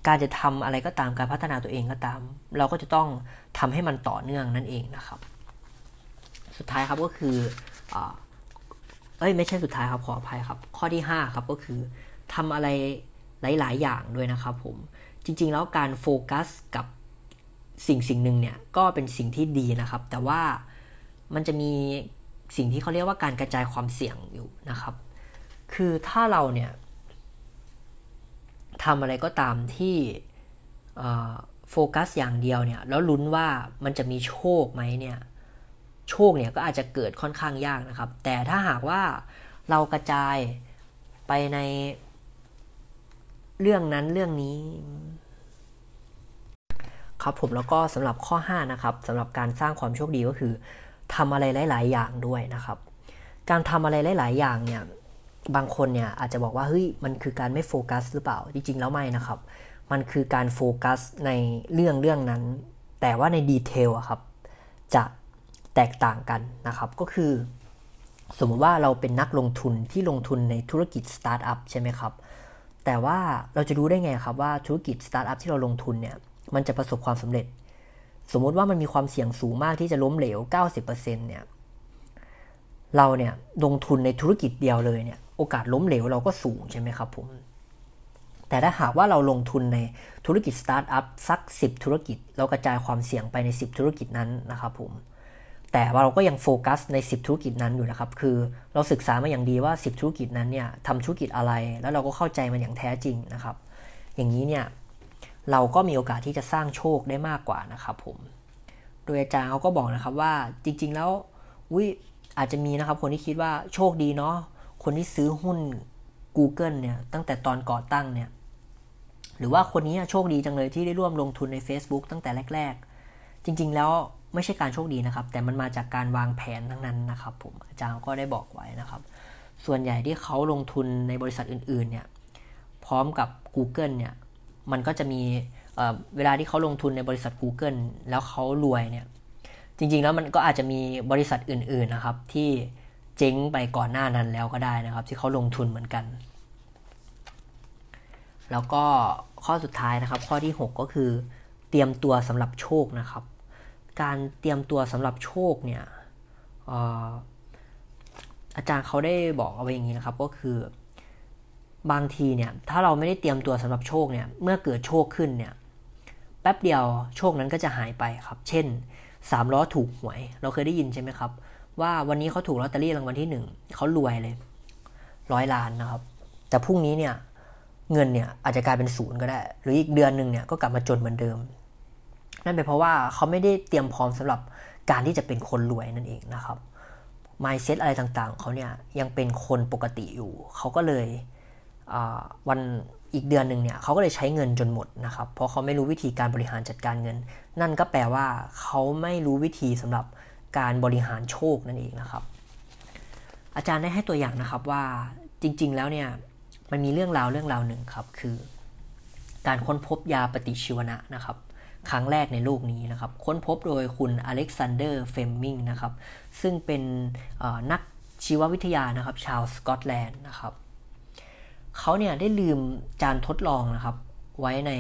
การจะทำอะไรก็ตามการพัฒนาตัวเองก็ตามเราก็จะต้องทำให้มันต่อเนื่องนั่นเองนะครับสุดท้ายครับก็คือเอ้ยไม่ใช่สุดท้ายครับขออภัยครับข้อที่ห้าครับก็คือทำอะไรหลายๆอย่างด้วยนะครับผมจริงๆแล้วการโฟกัสกับสิ่งสิ่งหนึ่งเนี่ยก็เป็นสิ่งที่ดีนะครับแต่ว่ามันจะมีสิ่งที่เขาเรียกว่าการกระจายความเสี่ยงอยู่นะครับคือถ้าเราเนี่ยทำอะไรก็ตามที่โฟกัสอย่างเดียวเนี่ยแล้วลุ้นว่ามันจะมีโชคไหมเนี่ยโชคเนี่ยก็อาจจะเกิดค่อนข้างยากนะครับแต่ถ้าหากว่าเรากระจายไปในเรื่องนั้นเรื่องนี้ครับผมแล้วก็สำหรับข้อห้านะครับสำหรับการสร้างความโชคดีก็คือทำอะไรหลายๆอย่างด้วยนะครับการทำอะไรหลายๆอย่างเนี่ยบางคนเนี่ยอาจจะบอกว่าเฮ้ยมันคือการไม่โฟกัสหรือเปล่าจริงๆแล้วไม่นะครับมันคือการโฟกัสในเรื่องเรื่องนั้นแต่ว่าในดีเทลอะครับจะแตกต่างกันนะครับก็คือสมมติว่าเราเป็นนักลงทุนที่ลงทุนในธุรกิจสตาร์ทอัพใช่ไหมครับแต่ว่าเราจะรู้ได้ไงครับว่าธุรกิจสตาร์ทอัพที่เราลงทุนเนี่ยมันจะประสบความสำเร็จสมมติว่ามันมีความเสี่ยงสูงมากที่จะล้มเหลว เก้าสิบเปอร์เซ็นต์ เนี่ยเราเนี่ยลงทุนในธุรกิจเดียวเลยเนี่ยโอกาสล้มเหลวเราก็สูงใช่ไหมครับผมแต่ถ้าหากว่าเราลงทุนในธุรกิจสตาร์ทอัพสักสิบธุรกิจเรากระจายความเสี่ยงไปในสิบธุรกิจนั้นนะครับผมแต่ว่าเราก็ยังโฟกัสในสิบธุรกิจนั้นอยู่นะครับคือเราศึกษามาอย่างดีว่าสิบธุรกิจนั้นเนี่ยทำธุรกิจอะไรแล้วเราก็เข้าใจมันอย่างแท้จริงนะครับอย่างนี้เนี่ยเราก็มีโอกาสที่จะสร้างโชคได้มากกว่านะครับผมโดยอาจารย์เขาก็บอกนะครับว่าจริงๆแล้วอุ๊ยอาจจะมีนะครับคนที่คิดว่าโชคดีเนาะคนที่ซื้อหุ้น Google เนี่ยตั้งแต่ตอนก่อตั้งเนี่ยหรือว่าคนนี้โชคดีจังเลยที่ได้ร่วมลงทุนใน Facebook ตั้งแต่แรกๆจริงๆแล้วไม่ใช่การโชคดีนะครับแต่มันมาจากการวางแผนทั้งนั้นนะครับผมอาจารย์ก็ได้บอกไว้นะครับส่วนใหญ่ที่เขาลงทุนในบริษัทอื่นๆเนี่ยพร้อมกับ Google เนี่ยมันก็จะมี เอ่อ เวลาที่เขาลงทุนในบริษัท Google แล้วเขารวยเนี่ยจริงๆแล้วมันก็อาจจะมีบริษัทอื่นๆนะครับที่เจ๊งไปก่อนหน้านั้นแล้วก็ได้นะครับที่เขาลงทุนเหมือนกันแล้วก็ข้อสุดท้ายนะครับข้อที่หกก็คือเตรียมตัวสำหรับโชคนะครับการเตรียมตัวสำหรับโชคเนี่ย เอ่อ อาจารย์เขาได้บอกเอาไว้อย่างนี้นะครับก็คือบางทีเนี่ยถ้าเราไม่ได้เตรียมตัวสำหรับโชคเนี่ยเมื่อเกิดโชคขึ้นเนี่ยแป๊บเดียวโชคนั้นก็จะหายไปครับเช่นสามล้อถูกหวยเราเคยได้ยินใช่ไหมครับว่าวันนี้เขาถูกลอตเตอรี่รางวัลที่หนึ่งเขารวยเลยหนึ่งร้อยล้านนะครับแต่พรุ่งนี้เนี่ยเงินเนี่ยอาจจะกลายเป็นศูนย์ก็ได้หรืออีกเดือนนึงเนี่ยก็กลับมาจนเหมือนเดิมนั่นเป็นเพราะว่าเขาไม่ได้เตรียมพร้อมสำหรับการที่จะเป็นคนรวยนั่นเองนะครับ mindset อะไรต่างๆเขาเนี่ยยังเป็นคนปกติอยู่เขาก็เลยวันอีกเดือนหนึ่งเนี่ยเขาก็เลยใช้เงินจนหมดนะครับเพราะเขาไม่รู้วิธีการบริหารจัดการเงินนั่นก็แปลว่าเขาไม่รู้วิธีสำหรับการบริหารโชคนั่นเองนะครับอาจารย์ได้ให้ตัวอย่างนะครับว่าจริงๆแล้วเนี่ยมันมีเรื่องราวเรื่องราวหนึ่งครับคือการค้นพบยาปฏิชีวนะนะครับครั้งแรกในโลกนี้นะครับค้นพบโดยคุณอเล็กซานเดอร์เฟมมิงนะครับซึ่งเป็นนักชีววิทยานะครับชาวสกอตแลนด์นะครับ เขาเนี่ยได้ลืมจานทดลองนะครับไว้ใน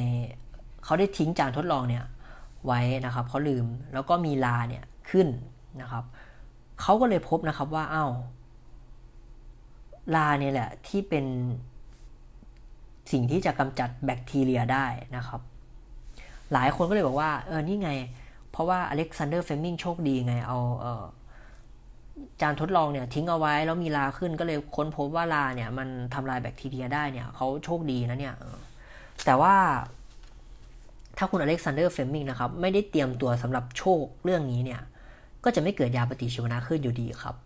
เขาได้ทิ้งจานทดลองเนี่ยไว้นะครับเขาลืมแล้วก็มีลาเนี่ยขึ้นนะครับเขาก็เลยพบนะครับว่าอ้าวลาเนี่ยแหละที่เป็นสิ่งที่จะกำจัดแบคทีเรียได้นะครับหลายคนก็เลยบอกว่าเออนี่ไงเพราะว่าอเล็กซานเดอร์เฟมิงโชคดีไงเอาเออจานทดลองเนี่ยทิ้งเอาไว้แล้วมีลาขึ้นก็เลยค้นพบว่าลาเนี่ยมันทำลายแบคทีเรียได้เนี่ยเขาโชคดีนะเนี่ยแต่ว่าถ้าคุณอเล็กซานเดอร์เฟมิงนะครับไม่ได้เตรียมตัวสำหรับโชคเรื่องนี้เนี่ยก็จะไม่เกิดยาปฏิชีวนะขึ้นอยู่ดีครับ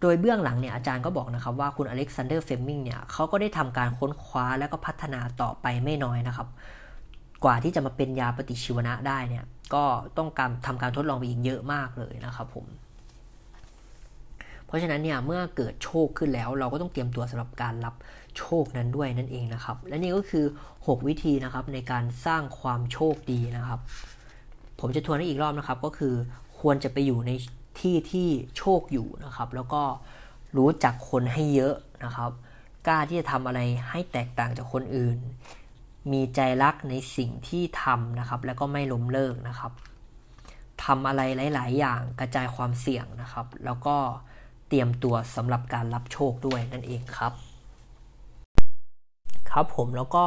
โดยเบื้องหลังเนี่ยอาจารย์ก็บอกนะครับว่าคุณอเล็กซานเดอร์เฟมิงเนี่ยเขาก็ได้ทำการค้นคว้าแล้วก็พัฒนาต่อไปไม่น้อยนะครับกว่าที่จะมาเป็นยาปฏิชีวนะได้เนี่ยก็ต้องการทำการทดลองไปอีกเยอะมากเลยนะครับผมเพราะฉะนั้นเนี่ยเมื่อเกิดโชคขึ้นแล้วเราก็ต้องเตรียมตัวสำหรับการรับโชคนั้นด้วยนั่นเองนะครับและนี่ก็คือหกวิธีนะครับในการสร้างความโชคดีนะครับผมจะทวนให้อีกรอบนะครับก็คือควรจะไปอยู่ในที่ที่โชคอยู่นะครับแล้วก็รู้จักคนให้เยอะนะครับกล้าที่จะทำอะไรให้แตกต่างจากคนอื่นมีใจรักในสิ่งที่ทำนะครับแล้วก็ไม่ล้มเลิกนะครับทำอะไรหลายๆอย่างกระจายความเสี่ยงนะครับแล้วก็เตรียมตัวสำหรับการรับโชคด้วยนั่นเองครับครับผมแล้วก็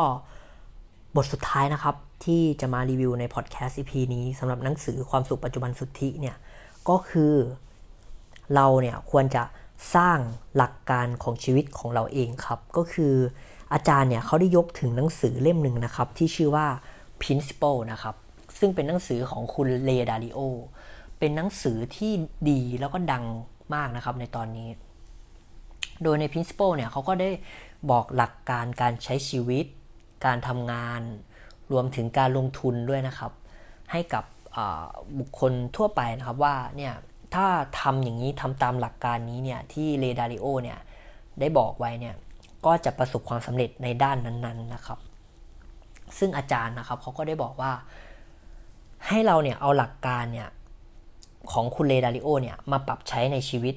บทสุดท้ายนะครับที่จะมารีวิวในพอดแคสต์ อี พี นี้สำหรับหนังสือความสุขปัจจุบันสุทธิเนี่ยก็คือเราเนี่ยควรจะสร้างหลักการของชีวิตของเราเองครับก็คืออาจารย์เนี่ยเขาได้ยกถึงหนังสือเล่มหนึ่งนะครับที่ชื่อว่า Principles นะครับซึ่งเป็นหนังสือของคุณเลดาริโอเป็นหนังสือที่ดีแล้วก็ดังมากนะครับในตอนนี้โดยใน Principles เนี่ยเขาก็ได้บอกหลักการการใช้ชีวิตการทำงานรวมถึงการลงทุนด้วยนะครับให้กับบุคคลทั่วไปนะครับว่าเนี่ยถ้าทำอย่างนี้ทำตามหลักการนี้เนี่ยที่เลดาริโอเนี่ยได้บอกไว้เนี่ยก็จะประสบความสำเร็จในด้านนั้นๆนะครับซึ่งอาจารย์นะครับเขาก็ได้บอกว่าให้เราเนี่ยเอาหลักการเนี่ยของคุณเลดาริโอเนี่ยมาปรับใช้ในชีวิต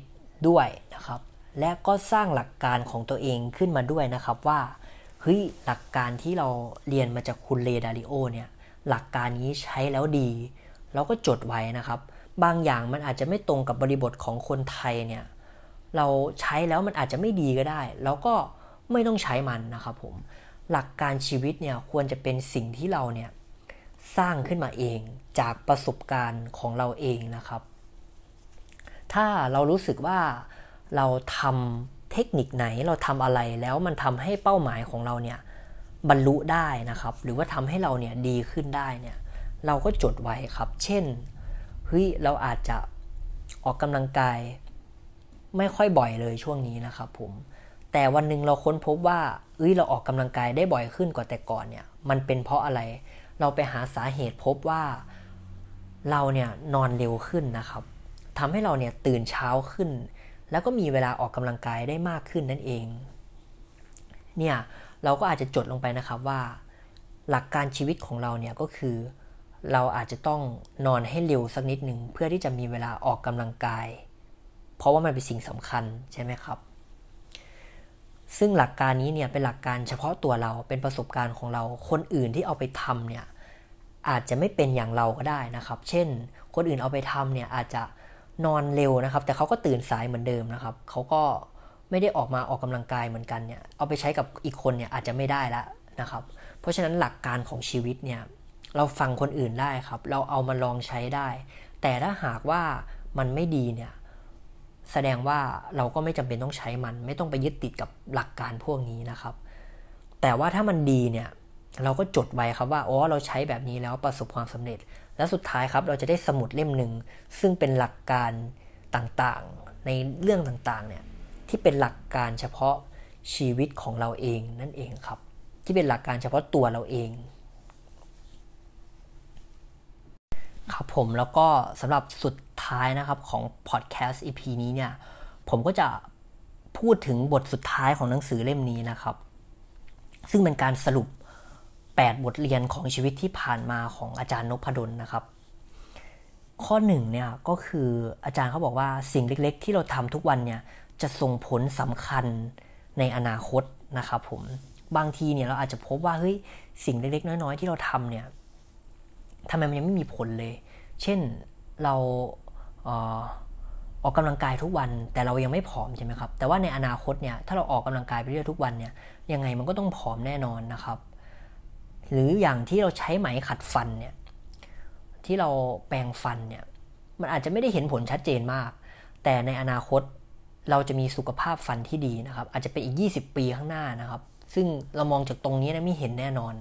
ด้วยนะครับและก็สร้างหลักการของตัวเองขึ้นมาด้วยนะครับว่าเฮ้ยหลักการที่เราเรียนมาจากคุณเลดาริโอเนี่ยหลักการนี้ใช้แล้วดีเราก็จดไว้นะครับบางอย่างมันอาจจะไม่ตรงกับบริบทของคนไทยเนี่ยเราใช้แล้วมันอาจจะไม่ดีก็ได้เราก็ไม่ต้องใช้มันนะครับผมหลักการชีวิตเนี่ยควรจะเป็นสิ่งที่เราเนี่ยสร้างขึ้นมาเองจากประสบการณ์ของเราเองนะครับถ้าเรารู้สึกว่าเราทำเทคนิคไหนเราทำอะไรแล้วมันทำให้เป้าหมายของเราเนี่ยบรรลุได้นะครับหรือว่าทำให้เราเนี่ยดีขึ้นได้เนี่ยเราก็จดไว้ครับเช่นเฮ้ยเราอาจจะออกกำลังกายไม่ค่อยบ่อยเลยช่วงนี้นะครับผมแต่วันนึงเราค้นพบว่าเอ้ยเราออกกำลังกายได้บ่อยขึ้นกว่าแต่ก่อนเนี่ยมันเป็นเพราะอะไรเราไปหาสาเหตุพบว่าเราเนี่ยนอนเร็วขึ้นนะครับทำให้เราเนี่ยตื่นเช้าขึ้นแล้วก็มีเวลาออกกำลังกายได้มากขึ้นนั่นเองเนี่ยเราก็อาจจะจดลงไปนะครับว่าหลักการชีวิตของเราเนี่ยก็คือเราอาจจะต้องนอนให้เร็วสักนิดนึงเพื่อที่จะมีเวลาออกกำลังกายเพราะว่ามันเป็นสิ่งสำคัญใช่ไหมครับซึ่งหลักการนี้เนี่ยเป็นหลักการเฉพาะตัวเราเป็นประสบการณ์ของเราคนอื่นที่เอาไปทำเนี่ยอาจจะไม่เป็นอย่างเราก็ได้นะครับเช่นคนอื่นเอาไปทำเนี่ยอาจจะนอนเร็วนะครับแต่เขาก็ตื่นสายเหมือนเดิมนะครับเขาก็ไม่ได้ออกมาออกกำลังกายเหมือนกันเนี่ยเอาไปใช้กับอีกคนเนี่ยอาจจะไม่ได้ละนะครับเพราะฉะนั้นหลักการของชีวิตเนี่ยเราฟังคนอื่นได้ครับเราเอามาลองใช้ได้แต่ถ้าหากว่ามันไม่ดีเนี่ยแสดงว่าเราก็ไม่จำเป็นต้องใช้มันไม่ต้องไปยึดติดกับหลักการพวกนี้นะครับแต่ว่าถ้ามันดีเนี่ยเราก็จดไว้ครับว่าอ๋อเราใช้แบบนี้แล้วประสบความสำเร็จและสุดท้ายครับเราจะได้สมุดเล่มหนึ่งซึ่งเป็นหลักการต่างๆในเรื่องต่างๆเนี่ยที่เป็นหลักการเฉพาะชีวิตของเราเองนั่นเองครับที่เป็นหลักการเฉพาะตัวเราเองครับผมแล้วก็สำหรับสุดท้ายนะครับของพอดแคสต์ อี พี นี้เนี่ยผมก็จะพูดถึงบทสุดท้ายของหนังสือเล่มนี้นะครับซึ่งเป็นการสรุปแปดบทเรียนของชีวิตที่ผ่านมาของอาจารย์นพดลนะครับข้อหนึ่งเนี่ยก็คืออาจารย์เขาบอกว่าสิ่งเล็กๆที่เราทำทุกวันเนี่ยจะส่งผลสำคัญในอนาคต นะครับผมบางทีเนี่ยเราอาจจะพบว่าเฮ้ยสิ่งเล็กๆน้อยๆที่เราทำเนี่ยทำไมมันยังไม่มีผลเลยเช่นเราเอ่อออกกำลังกายทุกวันแต่เรายังไม่ผอมใช่ไหมครับแต่ว่าในอนาคตเนี่ยถ้าเราออกกำลังกายไปเรื่อยทุกวันเนี่ยยังไงมันก็ต้องผอมแน่นอนนะครับหรืออย่างที่เราใช้ไหมขัดฟันเนี่ยที่เราแปรงฟันเนี่ยมันอาจจะไม่ได้เห็นผลชัดเจนมากแต่ในอนาคตเราจะมีสุขภาพฟันที่ดีนะครับอาจจะเป็นอีกยี่สิบปีข้างหน้านะครับซึ่งเรามองจากตรงนี้นะไม่เห็นแน่นอน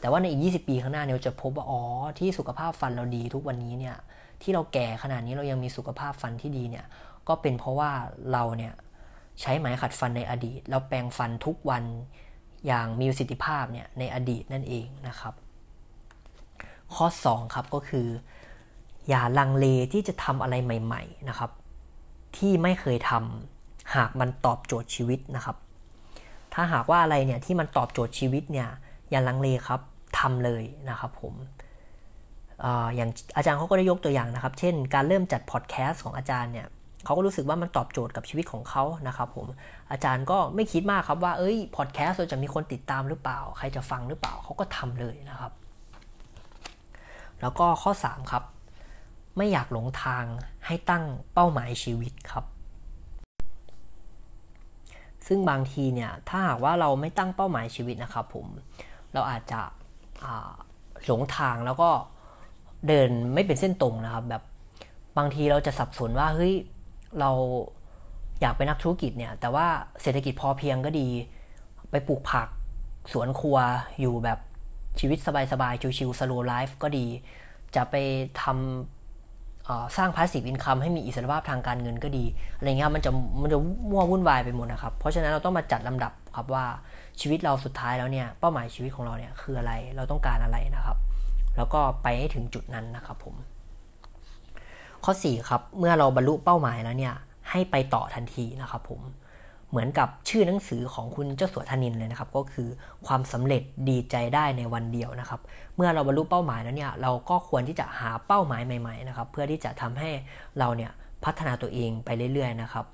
แต่ว่าในอีกยี่สิบปีข้างหน้าเราจะพบว่าอ๋อที่สุขภาพฟันเราดีทุกวันนี้เนี่ยที่เราแก่ขนาดนี้เรายังมีสุขภาพฟันที่ดีเนี่ยก็เป็นเพราะว่าเราเนี่ยใช้ไหมขัดฟันในอดีตเราแปรงฟันทุกวันอย่างมีประสิทธิภาพเนี่ยในอดีตนั่นเองนะครับข้อสองครับก็คืออย่าลังเลที่จะทำอะไรใหม่ๆนะครับที่ไม่เคยทำหากมันตอบโจทย์ชีวิตนะครับถ้าหากว่าอะไรเนี่ยที่มันตอบโจทย์ชีวิตเนี่ยอย่าลังเลครับทำเลยนะครับผมอย่างอาจารย์เขาก็ได้ยกตัวอย่างนะครับเช่นการเริ่มจัดพอดแคสต์ของอาจารย์เนี่ยเขาก็รู้สึกว่ามันตอบโจทย์กับชีวิตของเขานะครับผมอาจารย์ก็ไม่คิดมากครับว่าเอ้ยพอดแคสต์จะมีคนติดตามหรือเปล่าใครจะฟังหรือเปล่าเขาก็ทำเลยนะครับแล้วก็ข้อสามครับไม่อยากหลงทางให้ตั้งเป้าหมายชีวิตครับซึ่งบางทีเนี่ยถ้าหากว่าเราไม่ตั้งเป้าหมายชีวิตนะครับผมเราอาจจะหลงทางแล้วก็เดินไม่เป็นเส้นตรงนะครับแบบบางทีเราจะสับสนว่าเฮ้ยเราอยากเป็นนักธุรกิจเนี่ยแต่ว่าเศรษฐกิจพอเพียงก็ดีไปปลูกผักสวนครัวอยู่แบบชีวิตสบายๆชิวๆสโลว์ไลฟ์ก็ดีจะไปทำสร้างพาสซีฟอินคัมให้มีอิสรภาพทางการเงินก็ดีอะไรเงี้ยมันจะมันจะมั่ววุ่นวายไปหมดนะครับเพราะฉะนั้นเราต้องมาจัดลำดับครับว่าชีวิตเราสุดท้ายแล้วเนี่ยเป้าหมายชีวิตของเราเนี่ยคืออะไรเราต้องการอะไรนะครับแล้วก็ไปให้ถึงจุดนั้นนะครับผมข้อสี่ครับเมื่อเราบรรลุเป้าหมายแล้วเนี่ยให้ไปต่อทันทีนะครับผมเหมือนกับชื่อหนังสือของคุณเจ้าสัวธนินเลยนะครับก็คือความสำเร็จดีใจได้ในวันเดียวนะครับเมื่อเราบรรลุเป้าหมายแล้วเนี่ยเราก็ควรที่จะหาเป้าหมายใหม่ๆนะครับเพื่อที่จะทำให้เราเนี่ยพัฒนาตัวเองไปเรื่อยๆนะครับ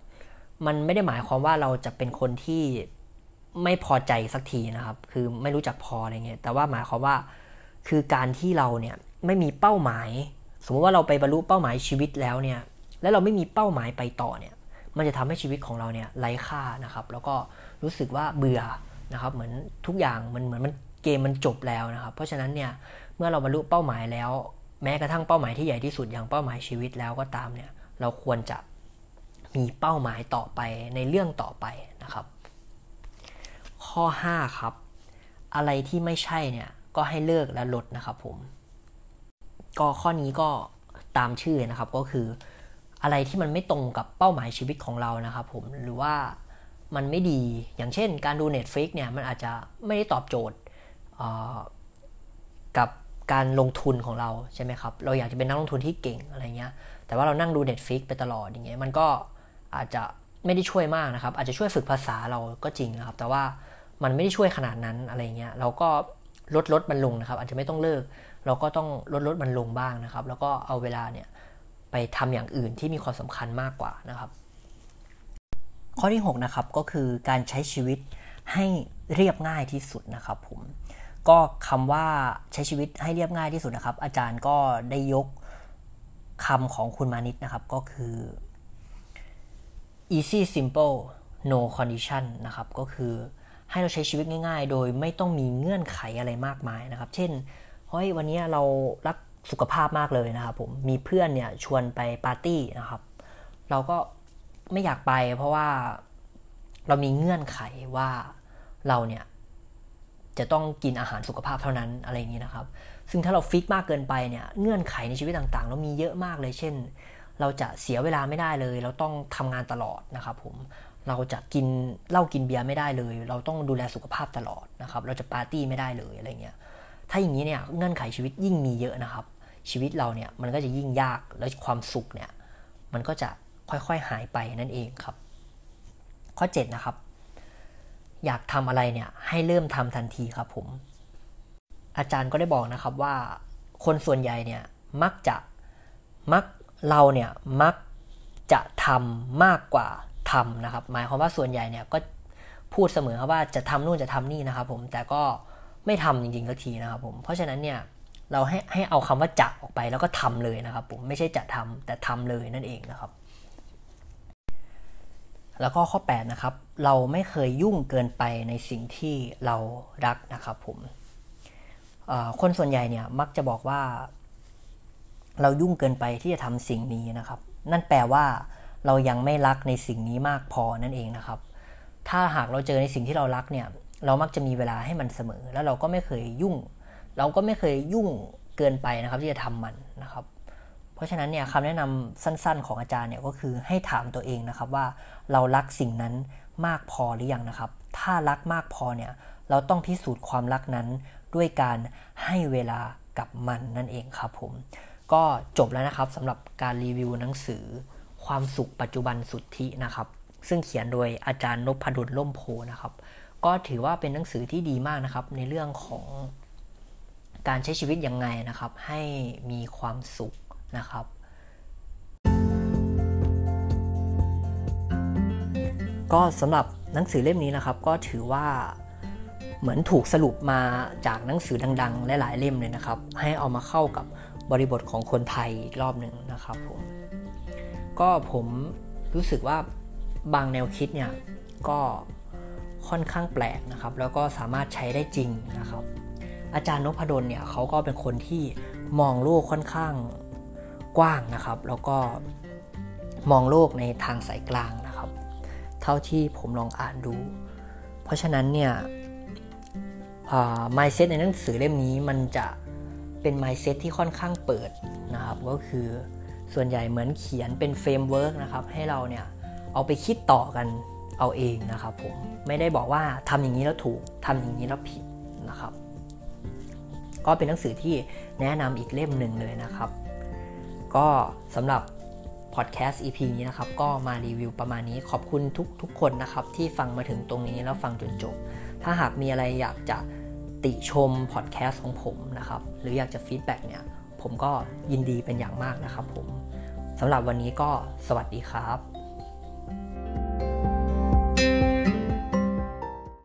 มันไม่ได้หมายความว่าเราจะเป็นคนที่ไม่พอใจสักทีนะครับคือไม่รู้จักพออะไรเงี้ยแต่ว่าหมายความว่าคือการที่เราเนี่ยไม่มีเป้าหมายสมมติว่าเราไปบรรลุเป้าหมายชีวิตแล้วเนี่ยแล้วเราไม่มีเป้าหมายไปต่อเนี่ยมันจะทำให้ชีวิตของเราเนี่ยไร้ค่านะครับแล้วก็รู้สึกว่าเบื่อนะครับเหมือนทุกอย่างมันเหมือนมันเกมมันจบแล้วนะครับเพราะฉะนั้นเนี่ยเมื่อเราบรรลุเป้าหมายแล้วแม้กระทั่งเป้าหมายที่ใหญ่ที่สุดอย่างเป้าหมายชีวิตแล้วก็ตามเนี่ยเราควรจะมีเป้าหมายต่อไปในเรื่องต่อไปนะครับข้อห้าครับอะไรที่ไม่ใช่เนี่ยก็ให้เลิกและลดนะครับผมก็ข้อนี้ก็ตามชื่อนะครับก็คืออะไรที่มันไม่ตรงกับเป้าหมายชีวิตของเรานะครับผมหรือว่ามันไม่ดีอย่างเช่นการดู Netflix เนี่ยมันอาจจะไม่ได้ตอบโจทย์กับการลงทุนของเราใช่ไหมครับเราอยากจะเป็นนักลงทุนที่เก่งอะไรเงี้ยแต่ว่าเรานั่งดู Netflix ไปตลอดอย่างเงี้ยมันก็อาจจะไม่ได้ช่วยมากนะครับอาจจะช่วยฝึกภาษาเราก็จริงนะครับแต่ว่ามันไม่ได้ช่วยขนาดนั้นอะไรเงี้ยเราก็ลดลดมันลงนะครับอาจจะไม่ต้องเลิกเราก็ต้องลดลดมันลงบ้างนะครับแล้วก็เอาเวลาเนี่ยไปทำอย่างอื่นที่มีความสำคัญมากกว่านะครับข้อที่หกนะครับก็คือการใช้ชีวิตให้เรียบง่ายที่สุดนะครับผมก็คำว่าใช้ชีวิตให้เรียบง่ายที่สุดนะครับอาจารย์ก็ได้ยกคำของคุณมานิตนะครับก็คือ easy simple no condition นะครับก็คือให้เราใช้ชีวิตง่ายๆโดยไม่ต้องมีเงื่อนไขอะไรมากมายนะครับเช่นเฮ้ยวันนี้เรารักสุขภาพมากเลยนะครับผมมีเพื่อนเนี่ยชวนไปปาร์ตี้นะครับเราก็ไม่อยากไปเพราะว่าเรามีเงื่อนไขว่าเราเนี่ยจะต้องกินอาหารสุขภาพเท่านั้นอะไรอย่างนี้นะครับซึ่งถ้าเราฟิกมากเกินไปเนี่ยเงื่อนไขในชีวิตต่างๆเรามีเยอะมากเลยเช่นเราจะเสียเวลาไม่ได้เลยเราต้องทำงานตลอดนะครับผมเราจะกินเหล้ากินเบียร์ไม่ได้เลยเราต้องดูแลสุขภาพตลอดนะครับเราจะปาร์ตี้ไม่ได้เลยอะไรเงี้ยถ้าอย่างนี้เนี่ยเงื่อนไขชีวิตยิ่งมีเยอะนะครับชีวิตเราเนี่ยมันก็จะยิ่งยากแล้วความสุขเนี่ยมันก็จะค่อยๆหายไปนั่นเองครับข้อเจ็ดนะครับอยากทำอะไรเนี่ยให้เริ่มทำทันทีครับผมอาจารย์ก็ได้บอกนะครับว่าคนส่วนใหญ่เนี่ยมักจะมักเราเนี่ยมักจะทำมากกว่าทำนะครับหมายความว่าส่วนใหญ่เนี่ยก็ พูดเสมอครับว่าจะทำนู่นจะทำนี่นะครับผมแต่ก็ไม่ทำจริงๆสักทีนะครับผมเพราะฉะนั้นเนี่ยเราให้ให้เอาคำว่าจะออกไปแล้วก็ทำเลยนะครับผมไม่ใช่จะทำแต่ทำเลยนั่นเองนะครับแล้วก็ข้อแปดนะครับเราไม่เคยยุ่งเกินไปในสิ่งที่เรารักนะครับผมคนส่วนใหญ่เนี่ยมักจะบอกว่าเรายุ่งเกินไปที่จะทำสิ่งนี้นะครับนั่นแปลว่าเรายังไม่รักในสิ่งนี้มากพอนั่นเองนะครับถ้าหากเราเจอในสิ่งที่เรารักเนี่ยเรามักจะมีเวลาให้มันเสมอแล้วเราก็ไม่เคยยุ่งเราก็ไม่เคยยุ่งเกินไปนะครับที่จะทำมันนะครับเพราะฉะนั้นเนี่ยคำแนะนำสั้นๆของอาจารย์เนี่ยก็คือให้ถามตัวเองนะครับว่าเรารักสิ่งนั้นมากพอหรือยังนะครับถ้ารักมากพอเนี่ยเราต้องพิสูจน์ความรักนั้นด้วยการให้เวลากับมันนั่นเองครับผมก็จบแล้วนะครับสำหรับการรีวิวหนังสือความสุขปัจจุบันสุทธินะครับซึ่งเขียนโดยอาจารย์นพดลล่มโพนะครับก็ถือว่าเป็นหนังสือที่ดีมากนะครับในเรื่องของการใช้ชีวิตยังไงนะครับให้มีความสุขนะครับก็สำหรับหนังสือเล่มนี้นะครับก็ถือว่าเหมือนถูกสรุปมาจากหนังสือดังๆหลายๆเล่มเลยนะครับให้เอามาเข้ากับบริบทของคนไทยอีกรอบหนึ่งนะครับผมก็ผมรู้สึกว่าบางแนวคิดเนี่ยก็ค่อนข้างแปลกนะครับแล้วก็สามารถใช้ได้จริงนะครับอาจารย์นพดลเนี่ยเขาก็เป็นคนที่มองโลกค่อนข้างกว้างนะครับแล้วก็มองโลกในทางสายกลางนะครับเท่าที่ผมลองอ่านดูเพราะฉะนั้นเนี่ยอ่า mindset ในหนังสือเล่มนี้มันจะเป็น mindset ที่ค่อนข้างเปิดนะครับก็คือส่วนใหญ่เหมือนเขียนเป็น framework นะครับให้เราเนี่ยเอาไปคิดต่อกันเอาเองนะครับผมไม่ได้บอกว่าทำอย่างนี้แล้วถูกทำอย่างนี้แล้วผิดนะครับก็เป็นหนังสือที่แนะนำอีกเล่มหนึ่งเลยนะครับก็สำหรับ podcast อี พี นี้นะครับก็มารีวิวประมาณนี้ขอบคุณทุกทุกคนนะครับที่ฟังมาถึงตรงนี้แล้วฟังจนจบถ้าหากมีอะไรอยากจะติชม podcast ของผมนะครับหรืออยากจะ feedback เนี่ยผมก็ยินดีเป็นอย่างมากนะครับผมสำหรับวันนี้ก็สวัสดีครับ